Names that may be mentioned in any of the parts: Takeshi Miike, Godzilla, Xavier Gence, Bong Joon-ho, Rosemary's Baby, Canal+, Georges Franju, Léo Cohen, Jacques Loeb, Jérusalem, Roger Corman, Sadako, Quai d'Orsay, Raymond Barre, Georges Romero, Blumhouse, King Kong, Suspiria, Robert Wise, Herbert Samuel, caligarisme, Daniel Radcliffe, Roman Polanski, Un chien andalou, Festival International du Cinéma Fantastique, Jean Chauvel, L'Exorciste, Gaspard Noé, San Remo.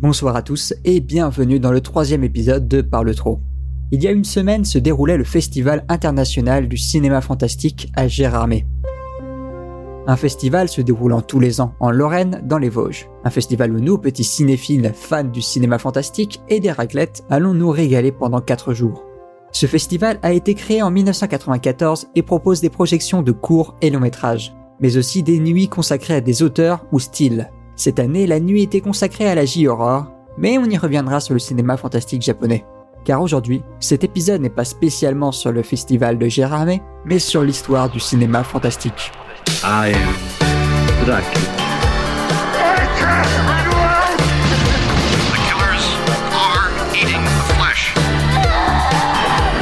Bonsoir à tous et bienvenue dans le troisième épisode de Parle Trop. Il y a une semaine se déroulait le Festival International du Cinéma Fantastique à Gérardmer. Un festival se déroulant tous les ans en Lorraine, dans les Vosges. Un festival où nous, petits cinéphiles, fans du cinéma fantastique et des raclettes, allons nous régaler pendant 4 jours. Ce festival a été créé en 1994 et propose des projections de courts et longs métrages, mais aussi des nuits consacrées à des auteurs ou styles. Cette année, la nuit était consacrée à la J-Horror, mais on y reviendra sur le cinéma fantastique japonais. Car aujourd'hui, cet épisode n'est pas spécialement sur le festival de Gérardmer, mais sur l'histoire du cinéma fantastique. I am Dracula. The killers are eating the flesh.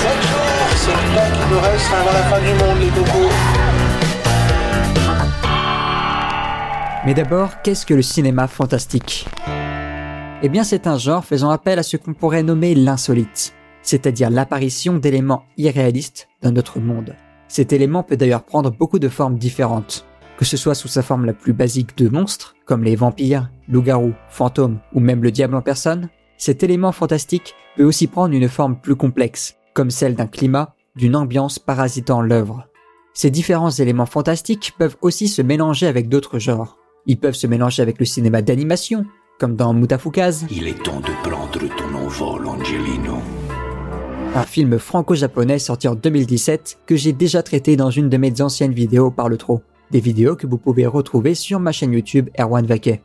Bonjour, c'est le temps qui nous reste avant la fin du monde, les topos. Mais d'abord, qu'est-ce que le cinéma fantastique ? Eh bien, c'est un genre faisant appel à ce qu'on pourrait nommer l'insolite, c'est-à-dire l'apparition d'éléments irréalistes dans notre monde. Cet élément peut d'ailleurs prendre beaucoup de formes différentes, que ce soit sous sa forme la plus basique de monstres, comme les vampires, loups-garous, fantômes ou même le diable en personne. Cet élément fantastique peut aussi prendre une forme plus complexe, comme celle d'un climat, d'une ambiance parasitant l'œuvre. Ces différents éléments fantastiques peuvent aussi se mélanger avec d'autres genres. Ils peuvent se mélanger avec le cinéma d'animation, comme dans Mutafukaz. Il est temps de prendre ton envol, Angelino. Un film franco-japonais sorti en 2017 que j'ai déjà traité dans une de mes anciennes vidéos Parle Trop. Des vidéos que vous pouvez retrouver sur ma chaîne YouTube Erwan Vaquet.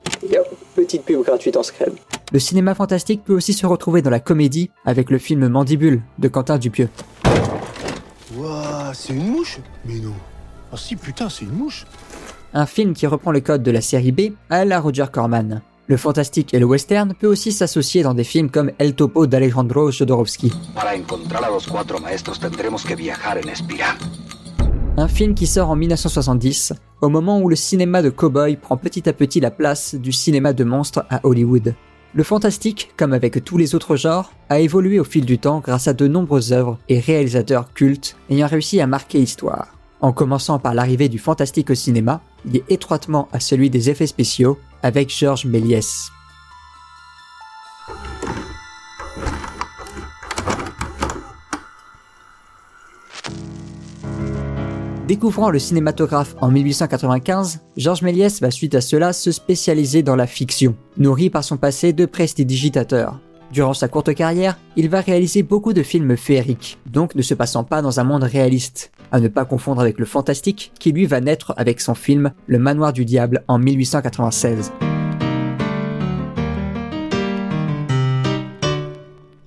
Petite pub gratuite en scrap. Le cinéma fantastique peut aussi se retrouver dans la comédie avec le film Mandibule de Quentin Dupieux. Wouah, c'est une mouche ? Mais non. Ah si putain, c'est une mouche. Un film qui reprend le code de la série B à la Roger Corman. Le fantastique et le western peut aussi s'associer dans des films comme El Topo d'Alejandro Jodorowsky. Un film qui sort en 1970, au moment où le cinéma de cow-boy prend petit à petit la place du cinéma de monstres à Hollywood. Le fantastique, comme avec tous les autres genres, a évolué au fil du temps grâce à de nombreuses œuvres et réalisateurs cultes ayant réussi à marquer l'histoire. En commençant par l'arrivée du fantastique au cinéma, lié étroitement à celui des effets spéciaux, avec Georges Méliès. Découvrant le cinématographe en 1895, Georges Méliès va suite à cela se spécialiser dans la fiction, nourri par son passé de prestidigitateur. Durant sa courte carrière, il va réaliser beaucoup de films féeriques, donc ne se passant pas dans un monde réaliste, à ne pas confondre avec le fantastique qui lui va naître avec son film Le Manoir du Diable en 1896.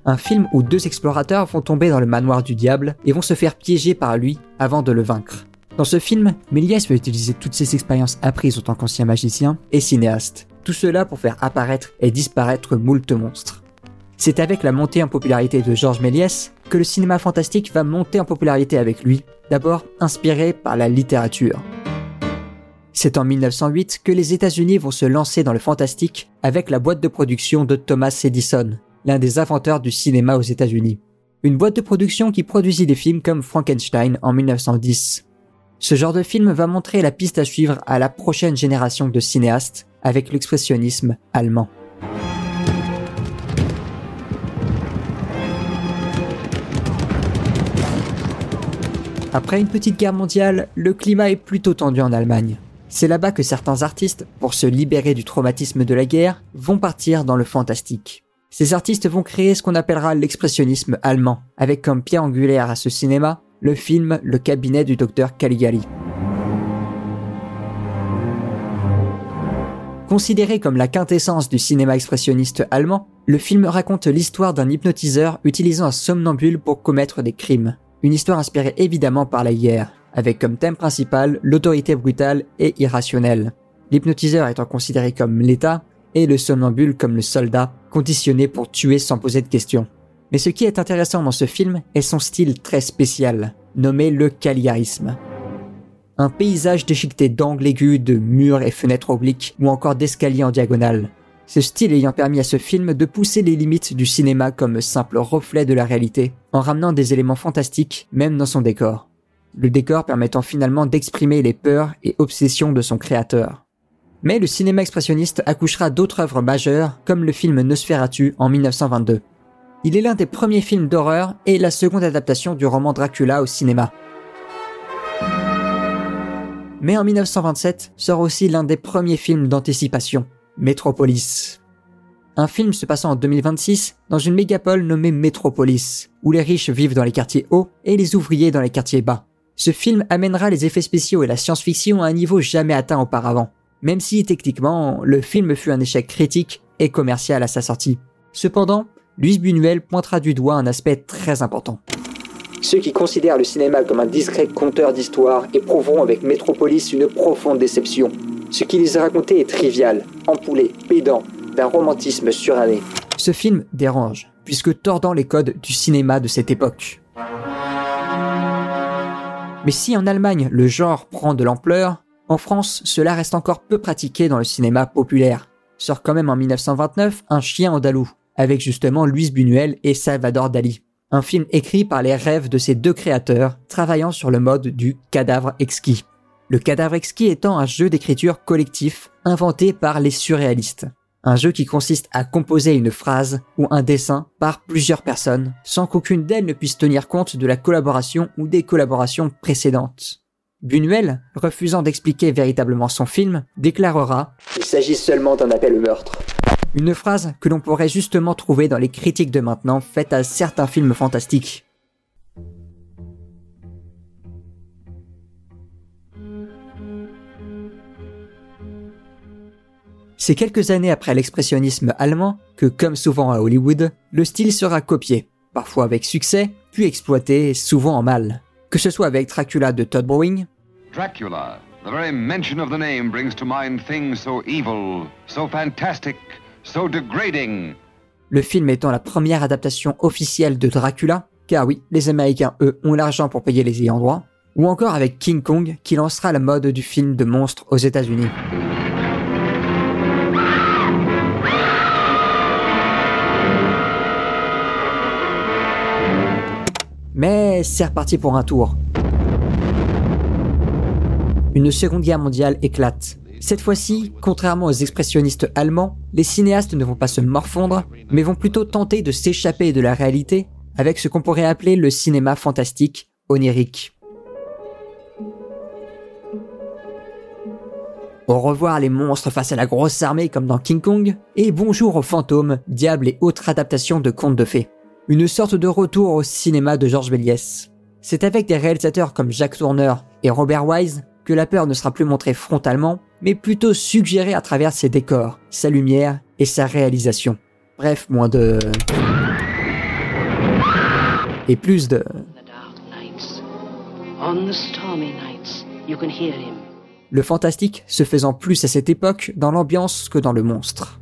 Un film où deux explorateurs vont tomber dans le Manoir du Diable et vont se faire piéger par lui avant de le vaincre. Dans ce film, Méliès va utiliser toutes ses expériences apprises en tant qu'ancien magicien et cinéaste. Tout cela pour faire apparaître et disparaître moult monstres. C'est avec la montée en popularité de Georges Méliès que le cinéma fantastique va monter en popularité avec lui, d'abord inspiré par la littérature. C'est en 1908 que les États-Unis vont se lancer dans le fantastique avec la boîte de production de Thomas Edison, l'un des inventeurs du cinéma aux États-Unis. Une boîte de production qui produisit des films comme Frankenstein en 1910. Ce genre de film va montrer la piste à suivre à la prochaine génération de cinéastes avec l'expressionnisme allemand. Après une petite guerre mondiale, le climat est plutôt tendu en Allemagne. C'est là-bas que certains artistes, pour se libérer du traumatisme de la guerre, vont partir dans le fantastique. Ces artistes vont créer ce qu'on appellera l'expressionnisme allemand, avec comme pierre angulaire à ce cinéma, le film Le cabinet du docteur Caligari. Considéré comme la quintessence du cinéma expressionniste allemand, le film raconte l'histoire d'un hypnotiseur utilisant un somnambule pour commettre des crimes. Une histoire inspirée évidemment par la guerre, avec comme thème principal l'autorité brutale et irrationnelle. L'hypnotiseur étant considéré comme l'État, et le somnambule comme le soldat, conditionné pour tuer sans poser de questions. Mais ce qui est intéressant dans ce film est son style très spécial, nommé le caligarisme. Un paysage déchiqueté d'angles aigus, de murs et fenêtres obliques, ou encore d'escaliers en diagonale. Ce style ayant permis à ce film de pousser les limites du cinéma comme simple reflet de la réalité, en ramenant des éléments fantastiques même dans son décor. Le décor permettant finalement d'exprimer les peurs et obsessions de son créateur. Mais le cinéma expressionniste accouchera d'autres œuvres majeures, comme le film Nosferatu en 1922. Il est l'un des premiers films d'horreur et la seconde adaptation du roman Dracula au cinéma. Mais en 1927 sort aussi l'un des premiers films d'anticipation, Metropolis. Un film se passant en 2026 dans une mégapole nommée Metropolis, où les riches vivent dans les quartiers hauts et les ouvriers dans les quartiers bas. Ce film amènera les effets spéciaux et la science-fiction à un niveau jamais atteint auparavant, même si techniquement le film fut un échec critique et commercial à sa sortie. Cependant, Luis Buñuel pointera du doigt un aspect très important. Ceux qui considèrent le cinéma comme un discret conteur d'histoire éprouveront avec Metropolis une profonde déception. Ce qu'il les a raconté est trivial, ampoulé, pédant, d'un romantisme suranné. Ce film dérange, puisque tordant les codes du cinéma de cette époque. Mais si en Allemagne le genre prend de l'ampleur, en France cela reste encore peu pratiqué dans le cinéma populaire. Sort quand même en 1929 Un chien andalou, avec justement Luis Buñuel et Salvador Dali. Un film écrit par les rêves de ces deux créateurs, travaillant sur le mode du cadavre exquis. Le cadavre exquis étant un jeu d'écriture collectif inventé par les surréalistes. Un jeu qui consiste à composer une phrase ou un dessin par plusieurs personnes, sans qu'aucune d'elles ne puisse tenir compte de la collaboration ou des collaborations précédentes. Buñuel, refusant d'expliquer véritablement son film, déclarera « Il s'agit seulement d'un appel au meurtre ». Une phrase que l'on pourrait justement trouver dans les critiques de maintenant faites à certains films fantastiques. C'est quelques années après l'expressionnisme allemand que, comme souvent à Hollywood, le style sera copié, parfois avec succès, puis exploité, souvent en mal. Que ce soit avec Dracula de Todd Browning, Dracula, the very mention of the name brings to mind things so evil, so fantastic, so degrading. Le film étant la première adaptation officielle de Dracula, car oui, les Américains, eux, ont l'argent pour payer les ayants droit, ou encore avec King Kong qui lancera la mode du film de monstres aux États-Unis. Mais c'est reparti pour un tour. Une seconde guerre mondiale éclate. Cette fois-ci, contrairement aux expressionnistes allemands, les cinéastes ne vont pas se morfondre, mais vont plutôt tenter de s'échapper de la réalité avec ce qu'on pourrait appeler le cinéma fantastique onirique. Au revoir les monstres face à la grosse armée comme dans King Kong, et bonjour aux fantômes, diables et autres adaptations de contes de fées. Une sorte de retour au cinéma de Georges Méliès. C'est avec des réalisateurs comme Jacques Tourneur et Robert Wise que la peur ne sera plus montrée frontalement, mais plutôt suggérée à travers ses décors, sa lumière et sa réalisation. Bref, moins de... et plus de... Le fantastique se faisant plus à cette époque dans l'ambiance que dans le monstre.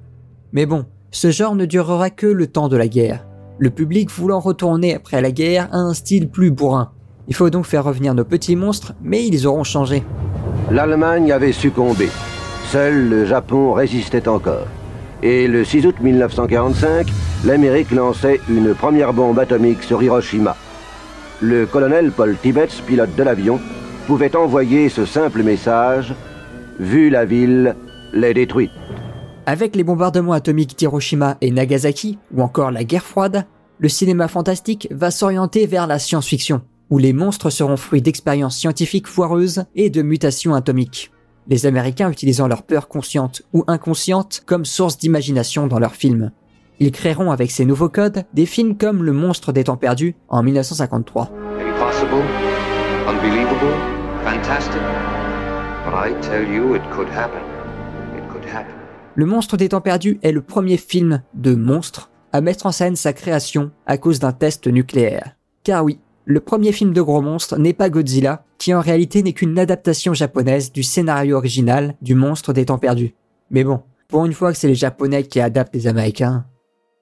Mais bon, ce genre ne durera que le temps de la guerre. Le public voulant retourner après la guerre à un style plus bourrin. Il faut donc faire revenir nos petits monstres, mais ils auront changé. L'Allemagne avait succombé. Seul le Japon résistait encore. Et le 6 août 1945, l'Amérique lançait une première bombe atomique sur Hiroshima. Le colonel Paul Tibbets, pilote de l'avion, pouvait envoyer ce simple message « Vu la ville, les détruite ». Avec les bombardements atomiques d'Hiroshima et Nagasaki, ou encore la guerre froide, le cinéma fantastique va s'orienter vers la science-fiction, où les monstres seront fruits d'expériences scientifiques foireuses et de mutations atomiques. Les Américains utilisant leur peur consciente ou inconsciente comme source d'imagination dans leurs films. Ils créeront avec ces nouveaux codes des films comme Le Monstre des Temps Perdus en 1953. Impossible, unbelievable, fantastic. But I tell you it could happen. It could happen. Le Monstre des Temps Perdus est le premier film de monstre à mettre en scène sa création à cause d'un test nucléaire. Car oui, le premier film de gros monstre n'est pas Godzilla, qui en réalité n'est qu'une adaptation japonaise du scénario original du Monstre des Temps Perdus. Mais bon, pour une fois que c'est les Japonais qui adaptent les Américains.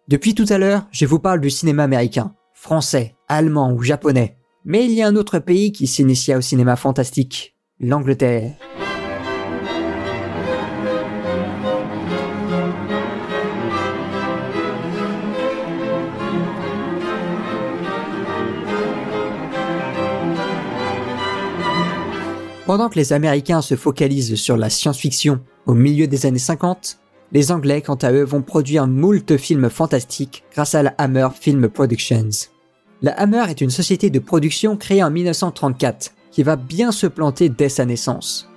Depuis tout à l'heure, je vous parle du cinéma américain, français, allemand ou japonais. Mais il y a un autre pays qui s'initia au cinéma fantastique, l'Angleterre. Pendant que les Américains se focalisent sur la science-fiction Au milieu des années 50, les Anglais quant à eux vont produire moult films fantastiques grâce à la Hammer Film Productions. La Hammer est une société de production créée en 1934 qui va bien se planter dès sa naissance.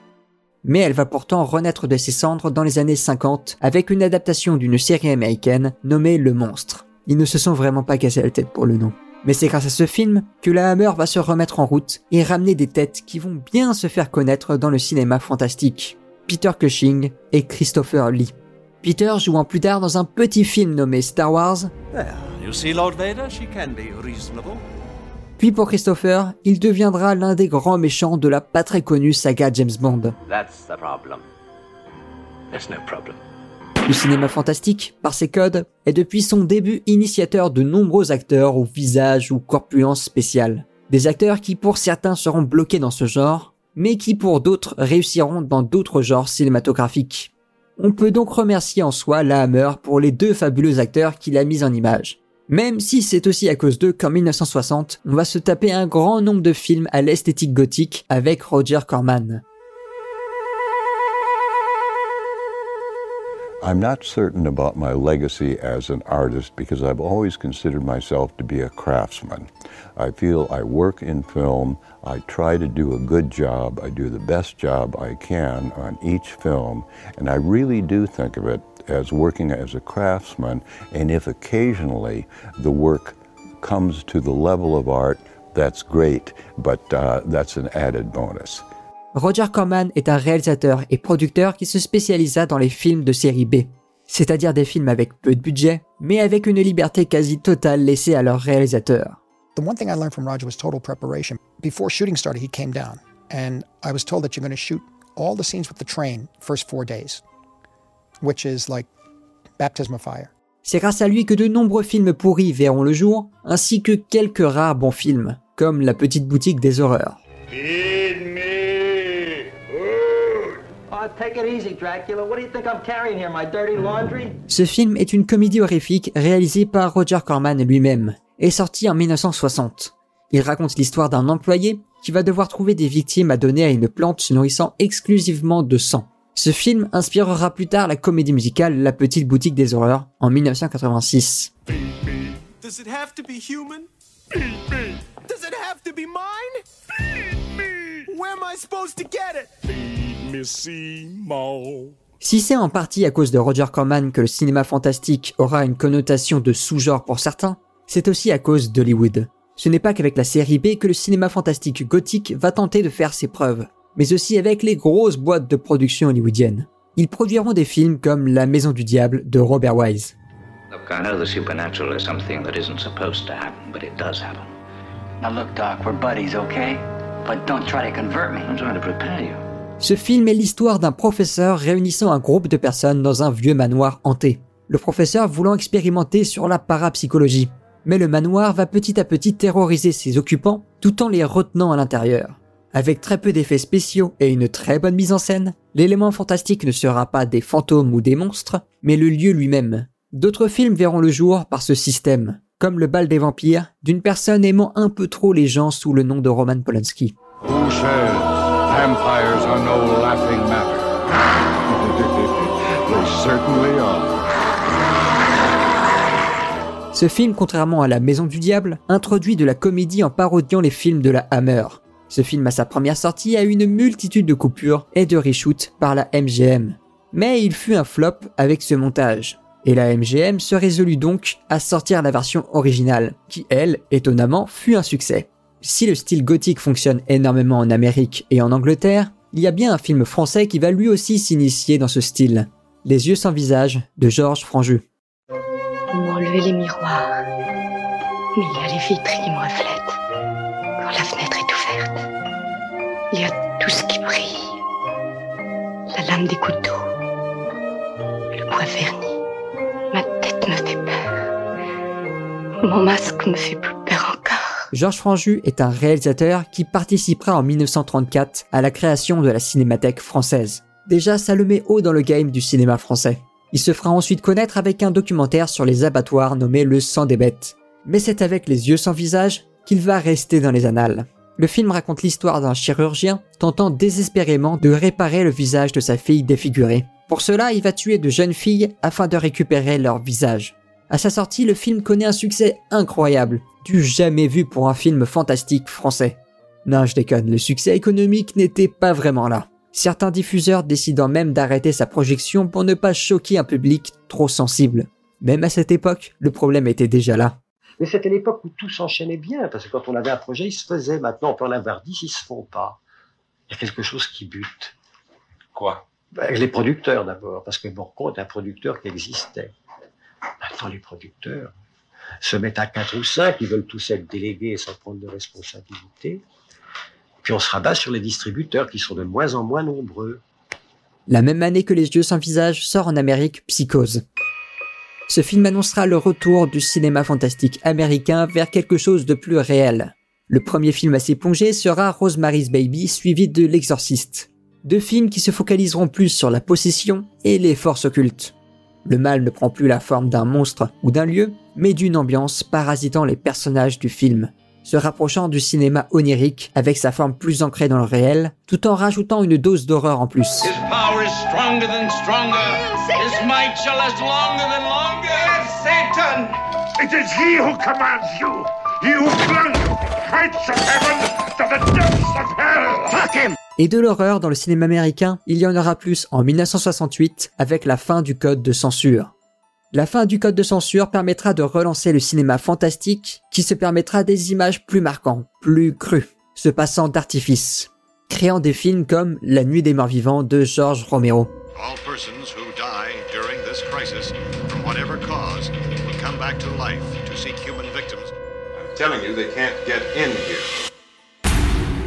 Mais elle va pourtant renaître de ses cendres dans les années 50 avec une adaptation d'une série américaine nommée Le Monstre. Ils ne se sont vraiment pas cassés la tête pour le nom. Mais c'est grâce à ce film que la Hammer va se remettre en route et ramener des têtes qui vont bien se faire connaître dans le cinéma fantastique. Peter Cushing et Christopher Lee. Peter jouant plus tard dans un petit film nommé Star Wars. Puis pour Christopher, il deviendra l'un des grands méchants de la pas très connue saga James Bond. Le cinéma fantastique, par ses codes, est depuis son début initiateur de nombreux acteurs aux visages ou corpulences spéciales. Des acteurs qui pour certains seront bloqués dans ce genre, mais qui pour d'autres réussiront dans d'autres genres cinématographiques. On peut donc remercier en soi la Hammer pour les deux fabuleux acteurs qu'il a mis en image. Même si c'est aussi à cause d'eux qu'en 1960, on va se taper un grand nombre de films à l'esthétique gothique avec Roger Corman. I'm not certain about my legacy as an artist because I've always considered myself to be a craftsman. I feel I work in film, I try to do a good job, I do the best job I can on each film, and I really do think of it as working as a craftsman, and if occasionally the work comes to the level of art, that's great, but that's an added bonus. Roger Corman est un réalisateur et producteur qui se spécialisa dans les films de série B, c'est-à-dire des films avec peu de budget, mais avec une liberté quasi totale laissée à leurs réalisateurs. The one thing I learned from Roger was total preparation. Before shooting started, he came down, and I was told that you're going to shoot all the scenes with the train first 4 days, which is like baptism of fire. C'est grâce à lui que de nombreux films pourris verront le jour, ainsi que quelques rares bons films, comme La Petite Boutique des Horreurs. Take it easy, Dracula. What do you think I'm carrying here, my dirty laundry? Ce film est une comédie horrifique réalisée par Roger Corman lui-même et sorti en 1960. Il raconte l'histoire d'un employé qui va devoir trouver des victimes à donner à une plante se nourrissant exclusivement de sang. Ce film inspirera plus tard la comédie musicale La Petite Boutique des Horreurs en 1986. Does it have to be human? Does it have to be mine? Where am I supposed to get it? Si c'est en partie à cause de Roger Corman que le cinéma fantastique aura une connotation de sous-genre pour certains, c'est aussi à cause d'Hollywood. Ce n'est pas qu'avec la série B que le cinéma fantastique gothique va tenter de faire ses preuves, mais aussi avec les grosses boîtes de production hollywoodiennes. Ils produiront des films comme La Maison du Diable de Robert Wise. Look, I know the supernatural is something that isn't supposed to happen, but it does happen. Now look, Doc, we're buddies, okay? But don't try to convert me. I'm trying to prepare you. Ce film est l'histoire d'un professeur réunissant un groupe de personnes dans un vieux manoir hanté. Le professeur voulant expérimenter sur la parapsychologie. Mais le manoir va petit à petit terroriser ses occupants tout en les retenant à l'intérieur. Avec très peu d'effets spéciaux et une très bonne mise en scène, l'élément fantastique ne sera pas des fantômes ou des monstres, mais le lieu lui-même. D'autres films verront le jour par ce système, comme Le bal des vampires, d'une personne aimant un peu trop les gens sous le nom de Roman Polanski. Vampires are no laughing matter. They certainly are. Ce film, contrairement à La Maison du Diable, introduit de la comédie en parodiant les films de la Hammer. Ce film à sa première sortie a eu une multitude de coupures et de reshoots par la MGM. Mais il fut un flop avec ce montage. Et la MGM se résolut donc à sortir la version originale, qui elle, étonnamment, fut un succès. Si le style gothique fonctionne énormément en Amérique et en Angleterre, il y a bien un film français qui va lui aussi s'initier dans ce style. Les yeux sans visage de Georges Franju. On m'a enlevé les miroirs, mais il y a les vitres qui me reflètent. Quand la fenêtre est ouverte, il y a tout ce qui brille. La lame des couteaux, le bois verni. Ma tête me fait peur. Mon masque me fait plus peur encore. Georges Franju est un réalisateur qui participera en 1934 à la création de la Cinémathèque française. Déjà, ça le met haut dans le game du cinéma français. Il se fera ensuite connaître avec un documentaire sur les abattoirs nommé Le sang des bêtes. Mais c'est avec Les yeux sans visage qu'il va rester dans les annales. Le film raconte l'histoire d'un chirurgien tentant désespérément de réparer le visage de sa fille défigurée Pour cela, il va tuer de jeunes filles afin de récupérer leur visage. À sa sortie, le film connaît un succès incroyable, du jamais vu pour un film fantastique français. Non, je déconne, le succès économique n'était pas vraiment là. Certains diffuseurs décidant même d'arrêter sa projection pour ne pas choquer un public trop sensible. Même à cette époque, le problème était déjà là. Mais c'était l'époque où tout s'enchaînait bien, parce que quand on avait un projet, il se faisait. Maintenant, on peut en avoir 10, ils se font pas. Il y a quelque chose qui bute. Quoi ? Les producteurs d'abord, parce que Bourcourt est un producteur qui existait. Maintenant, les producteurs se mettent à 4 ou 5, ils veulent tous être délégués sans prendre de responsabilité. Puis on se rabat sur les distributeurs qui sont de moins en moins nombreux. La même année que Les yeux sans visage sort en Amérique Psychose. Ce film annoncera le retour du cinéma fantastique américain vers quelque chose de plus réel. Le premier film à s'y plonger sera Rosemary's Baby, suivi de L'Exorciste. Deux films qui se focaliseront plus sur la possession et les forces occultes. Le mal ne prend plus la forme d'un monstre ou d'un lieu, mais d'une ambiance parasitant les personnages du film, se rapprochant du cinéma onirique avec sa forme plus ancrée dans le réel, tout en rajoutant une dose d'horreur en plus. His power is stronger than stronger. His might shall last longer than longer. Satan! It is he who commands you. He who flung the heights of heaven to the depths of hell. Fuck him! Et de l'horreur dans le cinéma américain, il y en aura plus en 1968 avec la fin du code de censure. La fin du code de censure permettra de relancer le cinéma fantastique qui se permettra des images plus marquantes, plus crues, se passant d'artifice, créant des films comme La nuit des morts vivants de Georges Romero. All persons who die during this crisis, from whatever cause, will come back to life to seek human victims. I'm telling you, they can't get in here.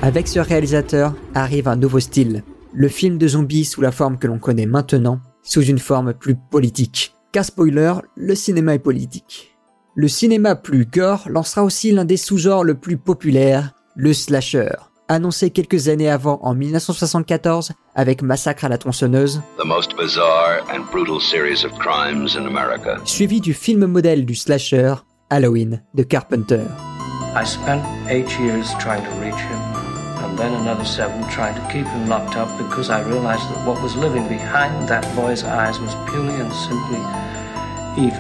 Avec ce réalisateur arrive un nouveau style, le film de zombies sous la forme que l'on connaît maintenant, sous une forme plus politique. Car spoiler, le cinéma est politique. Le cinéma plus gore lancera aussi l'un des sous-genres le plus populaire, le slasher, annoncé quelques années avant en 1974 avec Massacre à la tronçonneuse, The most bizarre and brutal series of crimes in America, suivi du film modèle du slasher, Halloween, de Carpenter. I spent 8 years trying to reach him. And then another 7 trying to keep him locked up because I realized that what was living behind that boy's eyes was purely and simply evil.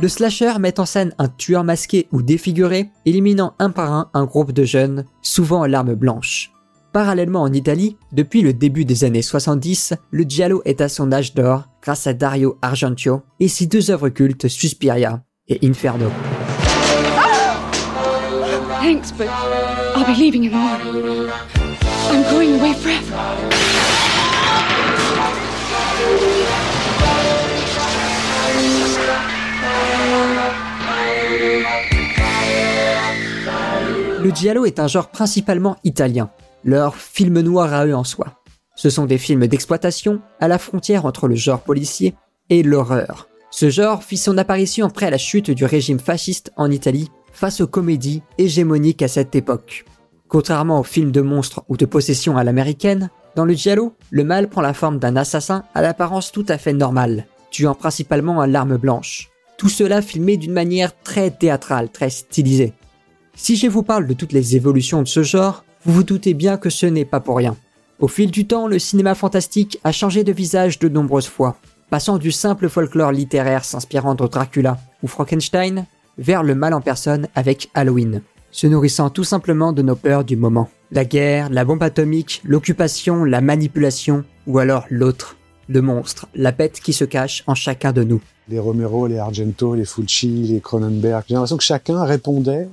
Le slasher met en scène un tueur masqué ou défiguré, éliminant un par un groupe de jeunes, souvent à l'arme blanche. Parallèlement en Italie, depuis le début des années 70, le giallo est à son âge d'or grâce à Dario Argento et ses 2 œuvres cultes Suspiria et Inferno. Thanks, but I'll be leaving him alone. I'm going away forever. Le giallo est un genre principalement italien, leur film noir à eux en soi. Ce sont des films d'exploitation à la frontière entre le genre policier et l'horreur. Ce genre fit son apparition après la chute du régime fasciste en Italie face aux comédies hégémoniques à cette époque. Contrairement aux films de monstres ou de possession à l'américaine, dans le giallo, le mal prend la forme d'un assassin à l'apparence tout à fait normale, tuant principalement à l'arme blanche. Tout cela filmé d'une manière très théâtrale, très stylisée. Si je vous parle de toutes les évolutions de ce genre, vous vous doutez bien que ce n'est pas pour rien. Au fil du temps, le cinéma fantastique a changé de visage de nombreuses fois, passant du simple folklore littéraire s'inspirant de Dracula ou Frankenstein, vers le mal en personne avec Halloween, se nourrissant tout simplement de nos peurs du moment. La guerre, la bombe atomique, l'occupation, la manipulation, ou alors l'autre, le monstre, la bête qui se cache en chacun de nous. Les Romero, les Argento, les Fulci, les Cronenberg, j'ai l'impression que chacun répondait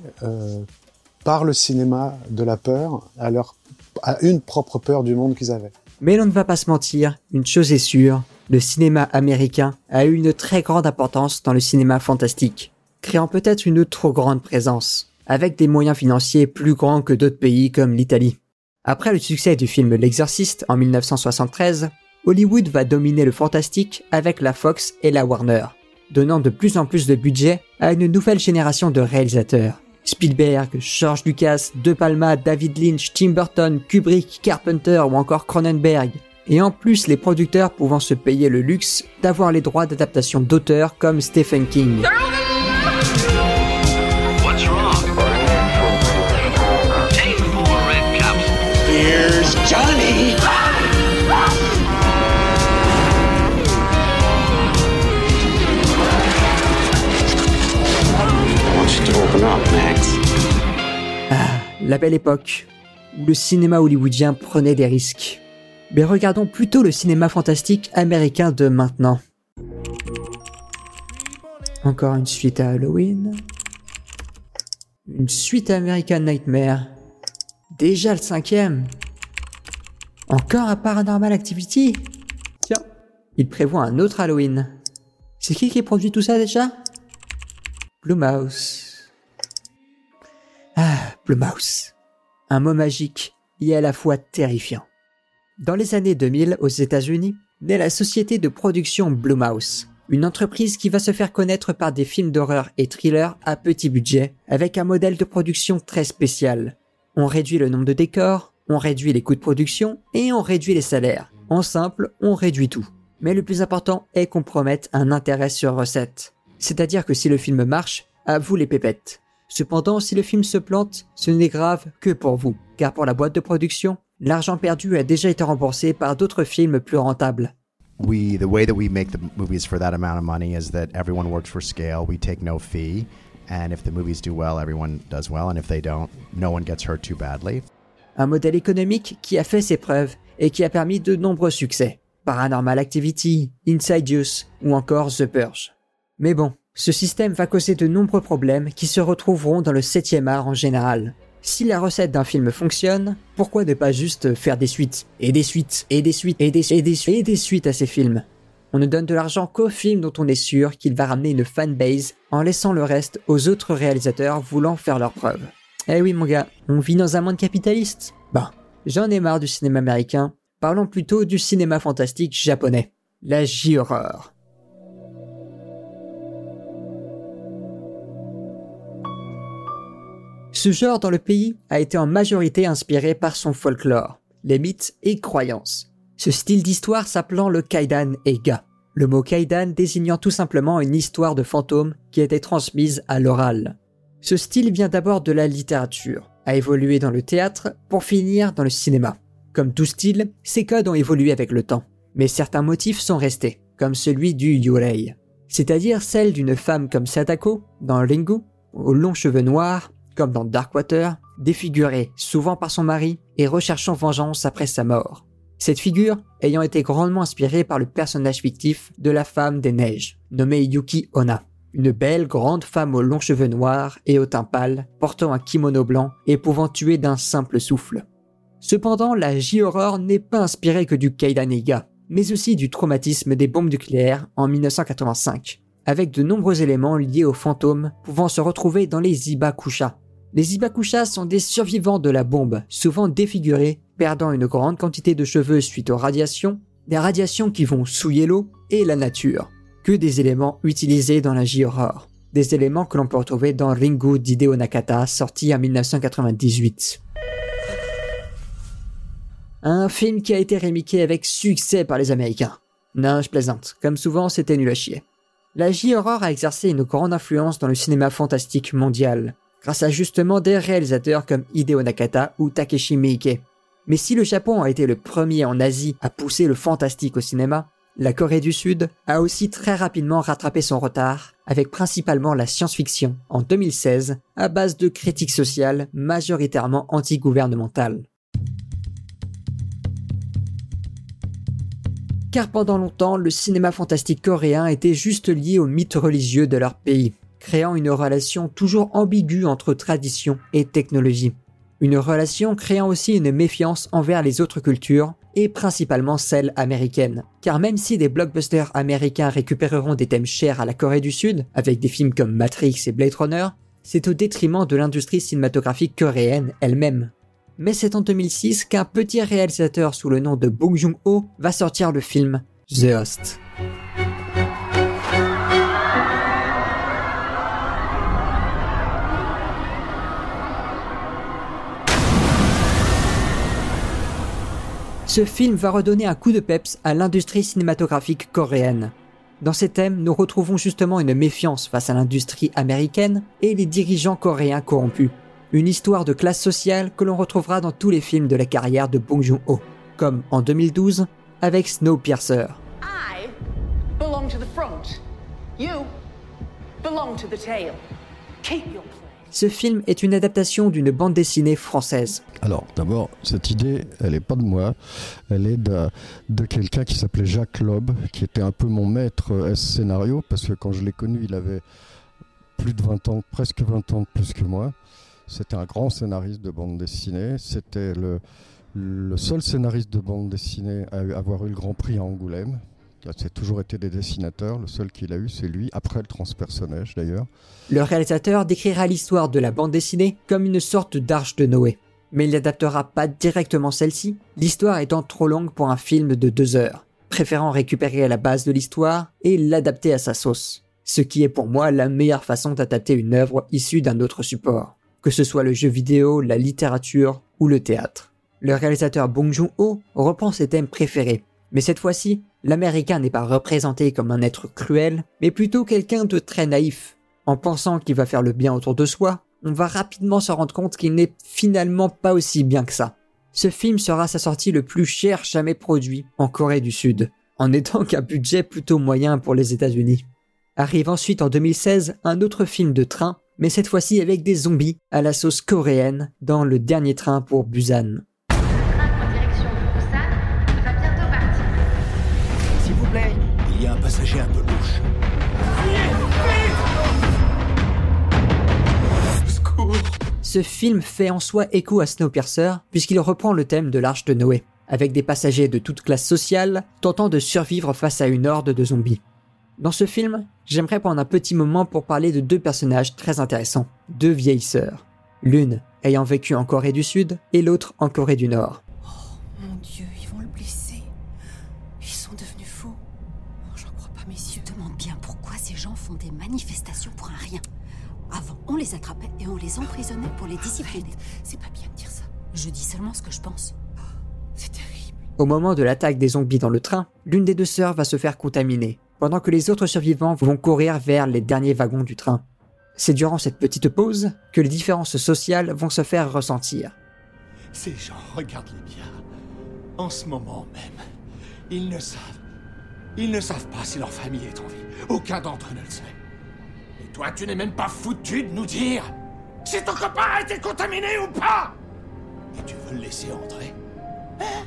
par le cinéma de la peur à une propre peur du monde qu'ils avaient. Mais l'on ne va pas se mentir, une chose est sûre, le cinéma américain a eu une très grande importance dans le cinéma fantastique, créant peut-être une trop grande présence, avec des moyens financiers plus grands que d'autres pays comme l'Italie. Après le succès du film L'Exorciste en 1973, Hollywood va dominer le fantastique avec la Fox et la Warner, donnant de plus en plus de budget à une nouvelle génération de réalisateurs. Spielberg, George Lucas, De Palma, David Lynch, Tim Burton, Kubrick, Carpenter ou encore Cronenberg, et en plus les producteurs pouvant se payer le luxe d'avoir les droits d'adaptation d'auteurs comme Stephen King. Johnny! la belle époque où le cinéma hollywoodien prenait des risques. Mais regardons plutôt le cinéma fantastique américain de maintenant. Encore une suite à Halloween. Une suite à American Nightmare. Déjà le 5e. Encore un Paranormal Activity. Tiens, il prévoit un autre Halloween. C'est qui produit tout ça déjà? Blumhouse. Ah, Blumhouse. Un mot magique et à la fois terrifiant. Dans les années 2000, aux États-Unis, naît la société de production Blumhouse, une entreprise qui va se faire connaître par des films d'horreur et thrillers à petit budget, avec un modèle de production très spécial. On réduit le nombre de décors, on réduit les coûts de production et on réduit les salaires. En simple, on réduit tout. Mais le plus important est qu'on promette un intérêt sur recette. C'est-à-dire que si le film marche, à vous les pépettes. Cependant, si le film se plante, ce n'est grave que pour vous, car pour la boîte de production, l'argent perdu a déjà été remboursé par d'autres films plus rentables. The way that we make the movies for that amount of money is that everyone works for scale, we take no fee, and if the movies do well, everyone does well, and if they don't, no one gets hurt too badly. Un modèle économique qui a fait ses preuves et qui a permis de nombreux succès. Paranormal Activity, Insidious ou encore The Purge. Mais bon, ce système va causer de nombreux problèmes qui se retrouveront dans le 7e art en général. Si la recette d'un film fonctionne, pourquoi ne pas juste faire des suites, et des suites, et des suites, et des suites, et des suites, et des suites à ces films? On ne donne de l'argent qu'aux films dont on est sûr qu'il va ramener une fanbase en laissant le reste aux autres réalisateurs voulant faire leurs preuves. Eh oui mon gars, on vit dans un monde capitaliste. Ben, j'en ai marre du cinéma américain, parlons plutôt du cinéma fantastique japonais. La J-horreur. Ce genre dans le pays a été en majorité inspiré par son folklore, les mythes et croyances. Ce style d'histoire s'appelant le Kaidan Eiga. Le mot Kaidan désignant tout simplement une histoire de fantôme qui était transmise à l'oral. Ce style vient d'abord de la littérature, a évolué dans le théâtre pour finir dans le cinéma. Comme tout style, ces codes ont évolué avec le temps, mais certains motifs sont restés, comme celui du yurei, c'est-à-dire celle d'une femme comme Sadako dans Ringu, aux longs cheveux noirs, comme dans Darkwater, défigurée souvent par son mari et recherchant vengeance après sa mort. Cette figure ayant été grandement inspirée par le personnage fictif de la femme des neiges, nommée Yuki Onna, une belle grande femme aux longs cheveux noirs et au teint pâle, portant un kimono blanc et pouvant tuer d'un simple souffle. Cependant, la J-horror n'est pas inspirée que du Kaidan Eiga, mais aussi du traumatisme des bombes nucléaires en 1985, avec de nombreux éléments liés aux fantômes pouvant se retrouver dans les hibakusha. Les hibakusha sont des survivants de la bombe, souvent défigurés, perdant une grande quantité de cheveux suite aux radiations, des radiations qui vont souiller l'eau et la nature, que des éléments utilisés dans la J-horror, des éléments que l'on peut retrouver dans Ringu d'Hideo Nakata, sorti en 1998. Un film qui a été remaké avec succès par les Américains. Non, je plaisante, comme souvent c'était nul à chier. La J-horror a exercé une grande influence dans le cinéma fantastique mondial, grâce à justement des réalisateurs comme Hideo Nakata ou Takeshi Miike. Mais si le Japon a été le premier en Asie à pousser le fantastique au cinéma, la Corée du Sud a aussi très rapidement rattrapé son retard, avec principalement la science-fiction en 2016, à base de critiques sociales majoritairement anti-gouvernementales. Car pendant longtemps, le cinéma fantastique coréen était juste lié aux mythes religieux de leur pays, créant une relation toujours ambiguë entre tradition et technologie. Une relation créant aussi une méfiance envers les autres cultures, et principalement celle américaine. Car même si des blockbusters américains récupéreront des thèmes chers à la Corée du Sud, avec des films comme Matrix et Blade Runner, c'est au détriment de l'industrie cinématographique coréenne elle-même. Mais c'est en 2006 qu'un petit réalisateur sous le nom de Bong Joon-ho va sortir le film The Host. Ce film va redonner un coup de peps à l'industrie cinématographique coréenne. Dans ces thèmes, nous retrouvons justement une méfiance face à l'industrie américaine et les dirigeants coréens corrompus. Une histoire de classe sociale que l'on retrouvera dans tous les films de la carrière de Bong Joon-ho, comme en 2012 avec Snowpiercer. I belong to the front. You belong to the tail. Keep your place. ce film est une adaptation d'une bande dessinée française. Alors, d'abord, cette idée, elle n'est pas de moi, elle est de quelqu'un qui s'appelait Jacques Loeb, qui était un peu mon maître scénario, parce que quand je l'ai connu, il avait plus de 20 ans, presque 20 ans de plus que moi. C'était un grand scénariste de bande dessinée, c'était le seul scénariste de bande dessinée à avoir eu le Grand Prix à Angoulême. C'est toujours été des dessinateurs, le seul qu'il a eu c'est lui, après le transpersonnage d'ailleurs. Le réalisateur décrira l'histoire de la bande dessinée comme une sorte d'arche de Noé. Mais il n'adaptera pas directement celle-ci, l'histoire étant trop longue pour un film de 2 heures, préférant récupérer à la base de l'histoire et l'adapter à sa sauce. Ce qui est pour moi la meilleure façon d'adapter une œuvre issue d'un autre support, que ce soit le jeu vidéo, la littérature ou le théâtre. Le réalisateur Bong Joon-ho reprend ses thèmes préférés, mais cette fois-ci, l'Américain n'est pas représenté comme un être cruel, mais plutôt quelqu'un de très naïf. En pensant qu'il va faire le bien autour de soi, on va rapidement se rendre compte qu'il n'est finalement pas aussi bien que ça. Ce film sera sa sortie le plus cher jamais produit en Corée du Sud, en étant qu'un budget plutôt moyen pour les États-Unis. Arrive ensuite en 2016 un autre film de train, mais cette fois-ci avec des zombies à la sauce coréenne dans Le Dernier Train pour Busan. Il y a un passager un peu louche. Secours ! Ce film fait en soi écho à Snowpiercer, puisqu'il reprend le thème de l'Arche de Noé, avec des passagers de toute classe sociale tentant de survivre face à une horde de zombies. Dans ce film, j'aimerais prendre un petit moment pour parler de 2 personnages très intéressants, 2 vieilles sœurs. L'une ayant vécu en Corée du Sud et l'autre en Corée du Nord. Oh mon Dieu, ils vont le blesser. Ils sont devenus fous. Oh, j'en crois pas mes yeux. Je me demande bien pourquoi ces gens font des manifestations pour un rien. Avant, on les attrapait et on les emprisonnait pour les discipliner. Arrête, c'est pas bien de dire ça. Je dis seulement ce que je pense. Oh, c'est terrible. Au moment de l'attaque des zombies dans le train, l'une des 2 sœurs va se faire contaminer, pendant que les autres survivants vont courir vers les derniers wagons du train. C'est durant cette petite pause que les différences sociales vont se faire ressentir. Ces gens, regarde-les bien. En ce moment même, ils ne savent pas si leur famille est en vie. Aucun d'entre eux ne le sait. Et toi, tu n'es même pas foutu de nous dire si ton copain a été contaminé ou pas. Et tu veux le laisser entrer, hein?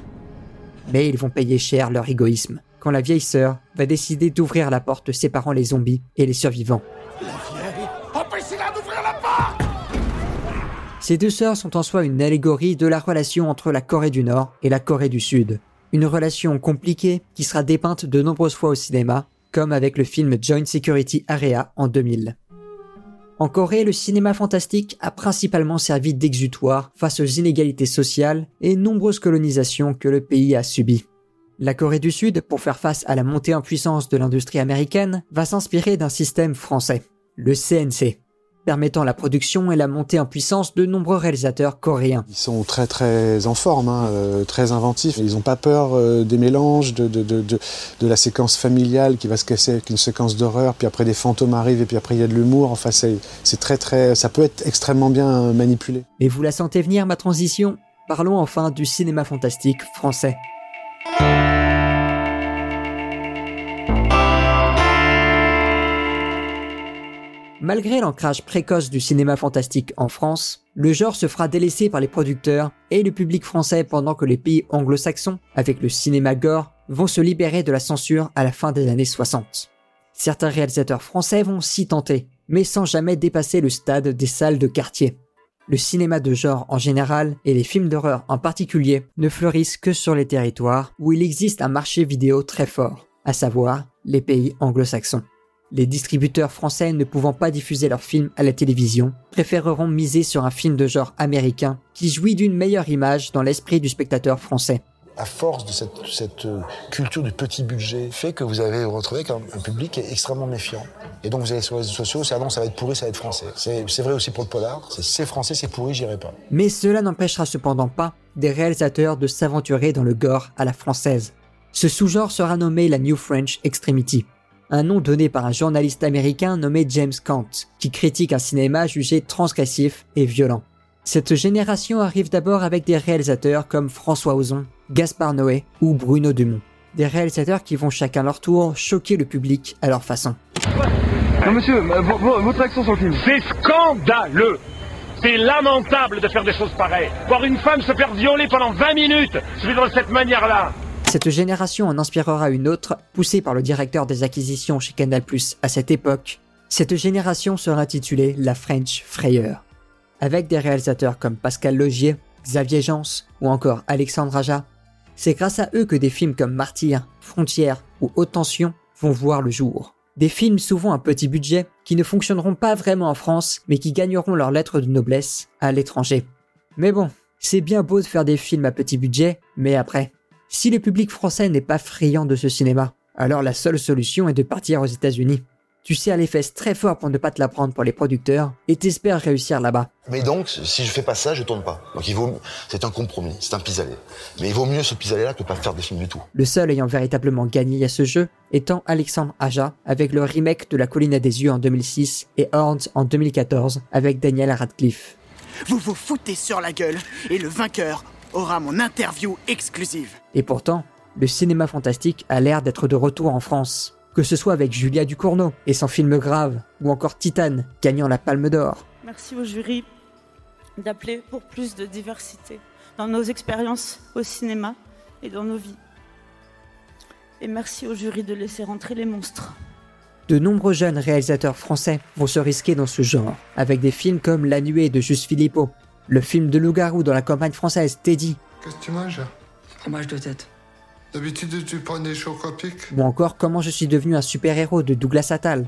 Mais ils vont payer cher leur égoïsme, quand la vieille sœur va décider d'ouvrir la porte séparant les zombies et les survivants. La vieille, empêchez-la d'ouvrir la porte! Ces 2 sœurs sont en soi une allégorie de la relation entre la Corée du Nord et la Corée du Sud. Une relation compliquée qui sera dépeinte de nombreuses fois au cinéma, comme avec le film Joint Security Area en 2000. En Corée, le cinéma fantastique a principalement servi d'exutoire face aux inégalités sociales et nombreuses colonisations que le pays a subies. La Corée du Sud, pour faire face à la montée en puissance de l'industrie américaine, va s'inspirer d'un système français, le CNC, permettant la production et la montée en puissance de nombreux réalisateurs coréens. Ils sont très très en forme, très inventifs. Ils n'ont pas peur des mélanges, de la séquence familiale qui va se casser avec une séquence d'horreur, puis après des fantômes arrivent et puis après il y a de l'humour. Enfin c'est très très, ça peut être extrêmement bien manipulé. Et vous la sentez venir ma transition ? Parlons enfin du cinéma fantastique français. Malgré l'ancrage précoce du cinéma fantastique en France, le genre se fera délaisser par les producteurs et le public français pendant que les pays anglo-saxons, avec le cinéma gore, vont se libérer de la censure à la fin des années 60. Certains réalisateurs français vont s'y tenter, mais sans jamais dépasser le stade des salles de quartier. Le cinéma de genre en général, et les films d'horreur en particulier, ne fleurissent que sur les territoires où il existe un marché vidéo très fort, à savoir les pays anglo-saxons. Les distributeurs français ne pouvant pas diffuser leurs films à la télévision, préféreront miser sur un film de genre américain qui jouit d'une meilleure image dans l'esprit du spectateur français. À force de cette culture du petit budget, fait que vous avez retrouvé qu'un public est extrêmement méfiant. Et donc vous allez sur les réseaux sociaux, c'est « ah non, ça va être pourri, ça va être français ». C'est vrai aussi pour le polar, c'est français, c'est pourri, j'irai pas. Mais cela n'empêchera cependant pas des réalisateurs de s'aventurer dans le gore à la française. Ce sous-genre sera nommé la « New French Extremity ». Un nom donné par un journaliste américain nommé James Cant, qui critique un cinéma jugé transgressif et violent. Cette génération arrive d'abord avec des réalisateurs comme François Ozon, Gaspard Noé ou Bruno Dumont. Des réalisateurs qui vont chacun leur tour choquer le public à leur façon. Non monsieur, votre action sur le film. C'est scandaleux! C'est lamentable de faire des choses pareilles. Voir une femme se faire violer pendant 20 minutes, je vais dans cette manière-là. Cette génération en inspirera une autre, poussée par le directeur des acquisitions chez Canal+, à cette époque. Cette génération sera intitulée La French Frayeur, avec des réalisateurs comme Pascal Laugier, Xavier Gence ou encore Alexandre Aja. C'est grâce à eux que des films comme Martyrs, Frontières ou Haute Tension vont voir le jour. Des films souvent à petit budget, qui ne fonctionneront pas vraiment en France, mais qui gagneront leur lettre de noblesse à l'étranger. Mais bon, c'est bien beau de faire des films à petit budget, mais après, si le public français n'est pas friand de ce cinéma, alors la seule solution est de partir aux États-Unis. Tu serres les fesses très fort pour ne pas te la prendre pour les producteurs et t'espères réussir là-bas. Mais donc, si je fais pas ça, je tourne pas. Donc c'est un compromis, c'est un pis-aller. Mais il vaut mieux ce pis-aller-là que pas faire des films du tout. Le seul ayant véritablement gagné à ce jeu étant Alexandre Aja avec le remake de La Colline à des yeux en 2006 et Horns en 2014 avec Daniel Radcliffe. Vous vous foutez sur la gueule et le vainqueur aura mon interview exclusive. Et pourtant, le cinéma fantastique a l'air d'être de retour en France. Que ce soit avec Julia Ducournau et son film Grave, ou encore Titane, gagnant la Palme d'Or. Merci au jury d'appeler pour plus de diversité dans nos expériences au cinéma et dans nos vies. Et merci au jury de laisser rentrer les monstres. De nombreux jeunes réalisateurs français vont se risquer dans ce genre, avec des films comme La Nuée de Juste Philippot, le film de loup-garou dans la campagne française Teddy. Qu'est-ce que tu manges ? Fromage de tête. D'habitude, tu prends des chocs piques. Ou encore Comment je suis devenu un super-héros de Douglas Attal.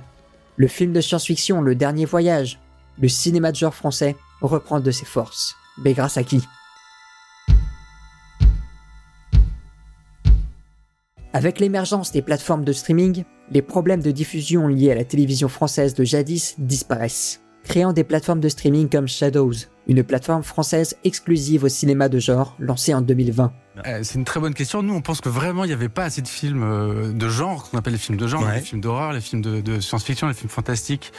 Le film de science-fiction Le Dernier Voyage. Le cinéma de genre français reprend de ses forces. Mais grâce à qui ? Avec l'émergence des plateformes de streaming, les problèmes de diffusion liés à la télévision française de jadis disparaissent, créant des plateformes de streaming comme Shadows, une plateforme française exclusive au cinéma de genre lancée en 2020. C'est une très bonne question. Nous, on pense que vraiment, il n'y avait pas assez de films de genre, qu'on appelle les films de genre, ouais. Les films d'horreur, les films de science-fiction, les films fantastiques,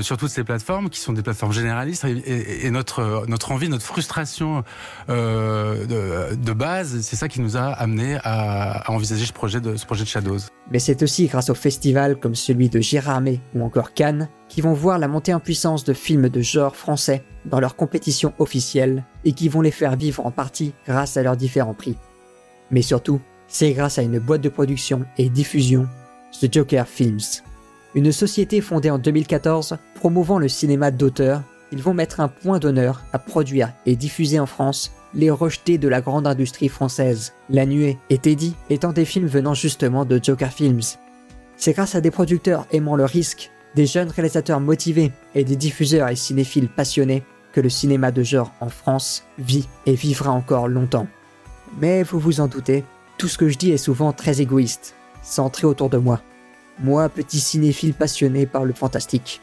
sur toutes ces plateformes qui sont des plateformes généralistes. Et notre envie, notre frustration de base, c'est ça qui nous a amené à envisager ce projet de Shadows. Mais c'est aussi grâce aux festivals comme celui de Gérardmer ou encore Cannes qui vont voir la montée en puissance de films de genre français dans leurs compétitions officielles et qui vont les faire vivre en partie grâce à leurs différents prix. Mais surtout, c'est grâce à une boîte de production et diffusion, The Joker Films. Une société fondée en 2014, promouvant le cinéma d'auteur, ils vont mettre un point d'honneur à produire et diffuser en France les rejetés de la grande industrie française, La Nuée et Teddy étant des films venant justement de Joker Films. C'est grâce à des producteurs aimant le risque, des jeunes réalisateurs motivés et des diffuseurs et cinéphiles passionnés que le cinéma de genre en France vit et vivra encore longtemps. Mais vous vous en doutez, tout ce que je dis est souvent très égoïste, centré autour de moi. Moi, petit cinéphile passionné par le fantastique.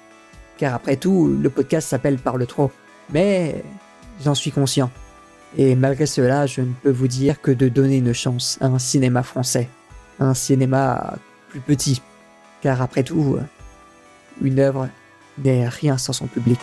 Car après tout, le podcast s'appelle Parle Trop. Mais j'en suis conscient. Et malgré cela, je ne peux vous dire que de donner une chance à un cinéma français. Un cinéma plus petit. Car après tout, une œuvre n'est rien sans son public.